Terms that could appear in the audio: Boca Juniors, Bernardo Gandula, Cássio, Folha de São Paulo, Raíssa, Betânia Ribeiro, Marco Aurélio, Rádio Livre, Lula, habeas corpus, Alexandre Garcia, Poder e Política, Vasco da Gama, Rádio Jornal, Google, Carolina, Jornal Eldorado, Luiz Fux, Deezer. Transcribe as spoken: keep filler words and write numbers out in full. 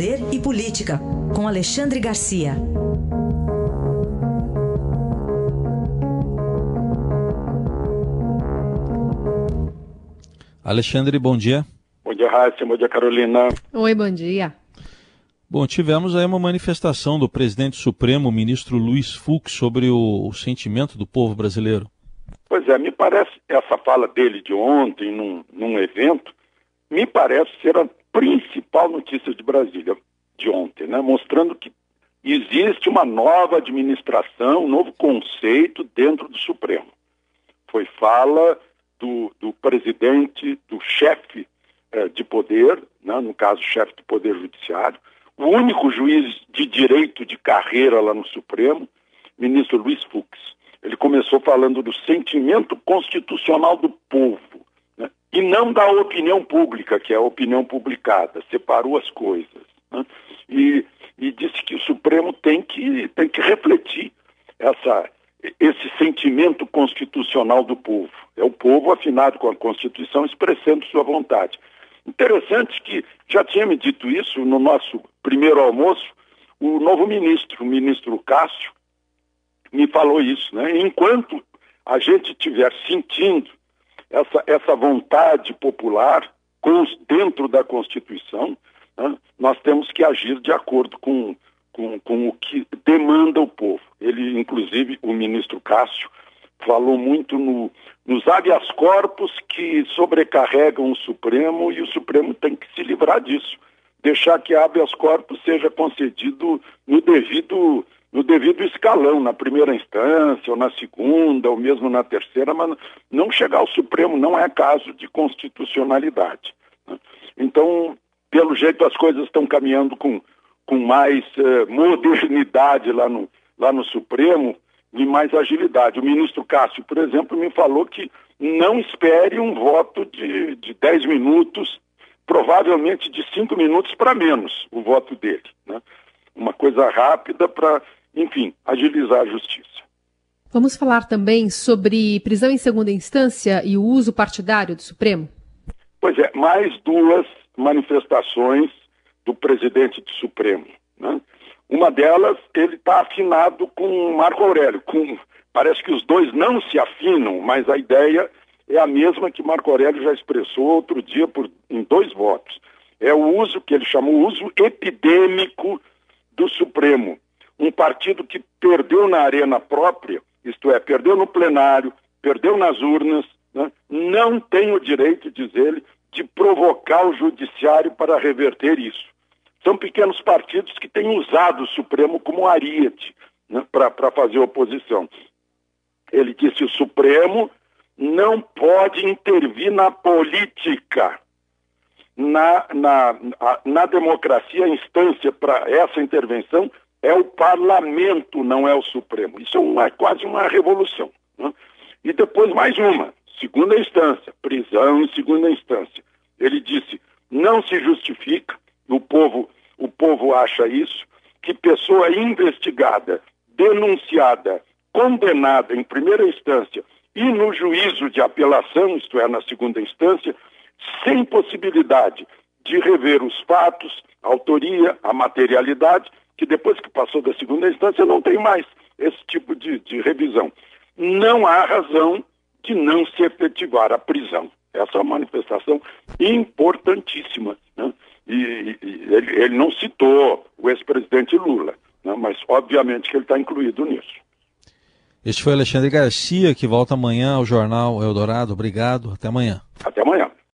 Poder e Política, com Alexandre Garcia. Alexandre, bom dia. Bom dia, Raíssa. Bom dia, Carolina. Oi, bom dia. Bom, tivemos aí uma manifestação do presidente supremo, ministro Luiz Fux, sobre o, o sentimento do povo brasileiro. Pois é, me parece, essa fala dele de ontem, num, num evento, me parece ser a principal notícia de Brasília de ontem, né? Mostrando que existe uma nova administração, um novo conceito dentro do Supremo. Foi fala do, do presidente, do chefe eh, de poder, né? No caso, chefe do Poder Judiciário, o único juiz de direito de carreira lá no Supremo, ministro Luiz Fux. Ele começou falando do sentimento constitucional do povo, né? E não da opinião pública, que é a opinião publicada, separou as coisas, né? E, e disse que o Supremo tem que, tem que refletir essa, esse sentimento constitucional do povo. É o povo afinado com a Constituição expressando sua vontade. Interessante que, já tinha me dito isso no nosso primeiro almoço, o novo ministro, o ministro Cássio, me falou isso, né? Enquanto a gente estiver sentindo essa, essa vontade popular dentro da Constituição, né, nós temos que agir de acordo com, com, com o que demanda o povo. Ele, inclusive, o ministro Cássio, falou muito no, nos habeas corpus que sobrecarregam o Supremo, e o Supremo tem que se livrar disso, deixar que habeas corpus seja concedido no devido, no devido escalão, na primeira instância, ou na segunda, ou mesmo na terceira, mas não chegar ao Supremo, não é caso de constitucionalidade, né? Então, pelo jeito, as coisas estão caminhando com, com mais eh, modernidade lá no, lá no Supremo, de mais agilidade. O ministro Cássio, por exemplo, me falou que não espere um voto de, de dez minutos, provavelmente de cinco minutos para menos, o voto dele, né? Uma coisa rápida para, enfim, agilizar a justiça. Vamos falar também sobre prisão em segunda instância e o uso partidário do Supremo? Pois é, mais duas manifestações do presidente do Supremo, né? Uma delas, ele está afinado com Marco Aurélio. Com, parece que os dois não se afinam, mas a ideia é a mesma que Marco Aurélio já expressou outro dia por, em dois votos. É o uso que ele chamou uso epidêmico do Supremo. Um partido que perdeu na arena própria, isto é, perdeu no plenário, perdeu nas urnas, né? Não tem o direito, diz ele, de provocar o judiciário para reverter isso. São pequenos partidos que têm usado o Supremo como ariete, né, para fazer oposição. Ele disse: o Supremo não pode intervir na política. Na, na, na, na democracia, a instância para essa intervenção é o parlamento, não é o Supremo. Isso é uma, quase uma revolução, né? E depois mais uma, segunda instância, prisão em segunda instância. Ele disse: não se justifica. O povo, o povo acha isso, que pessoa investigada, denunciada, condenada em primeira instância e no juízo de apelação, isto é, na segunda instância, sem possibilidade de rever os fatos, a autoria, a materialidade, que depois que passou da segunda instância não tem mais esse tipo de, de revisão. Não há razão de não se efetivar a prisão. Essa é uma manifestação importantíssima, né? E, e ele, ele não citou o ex-presidente Lula, né? Mas obviamente que ele está incluído nisso. Este foi Alexandre Garcia, que volta amanhã ao Jornal Eldorado. Obrigado, até amanhã. Até amanhã.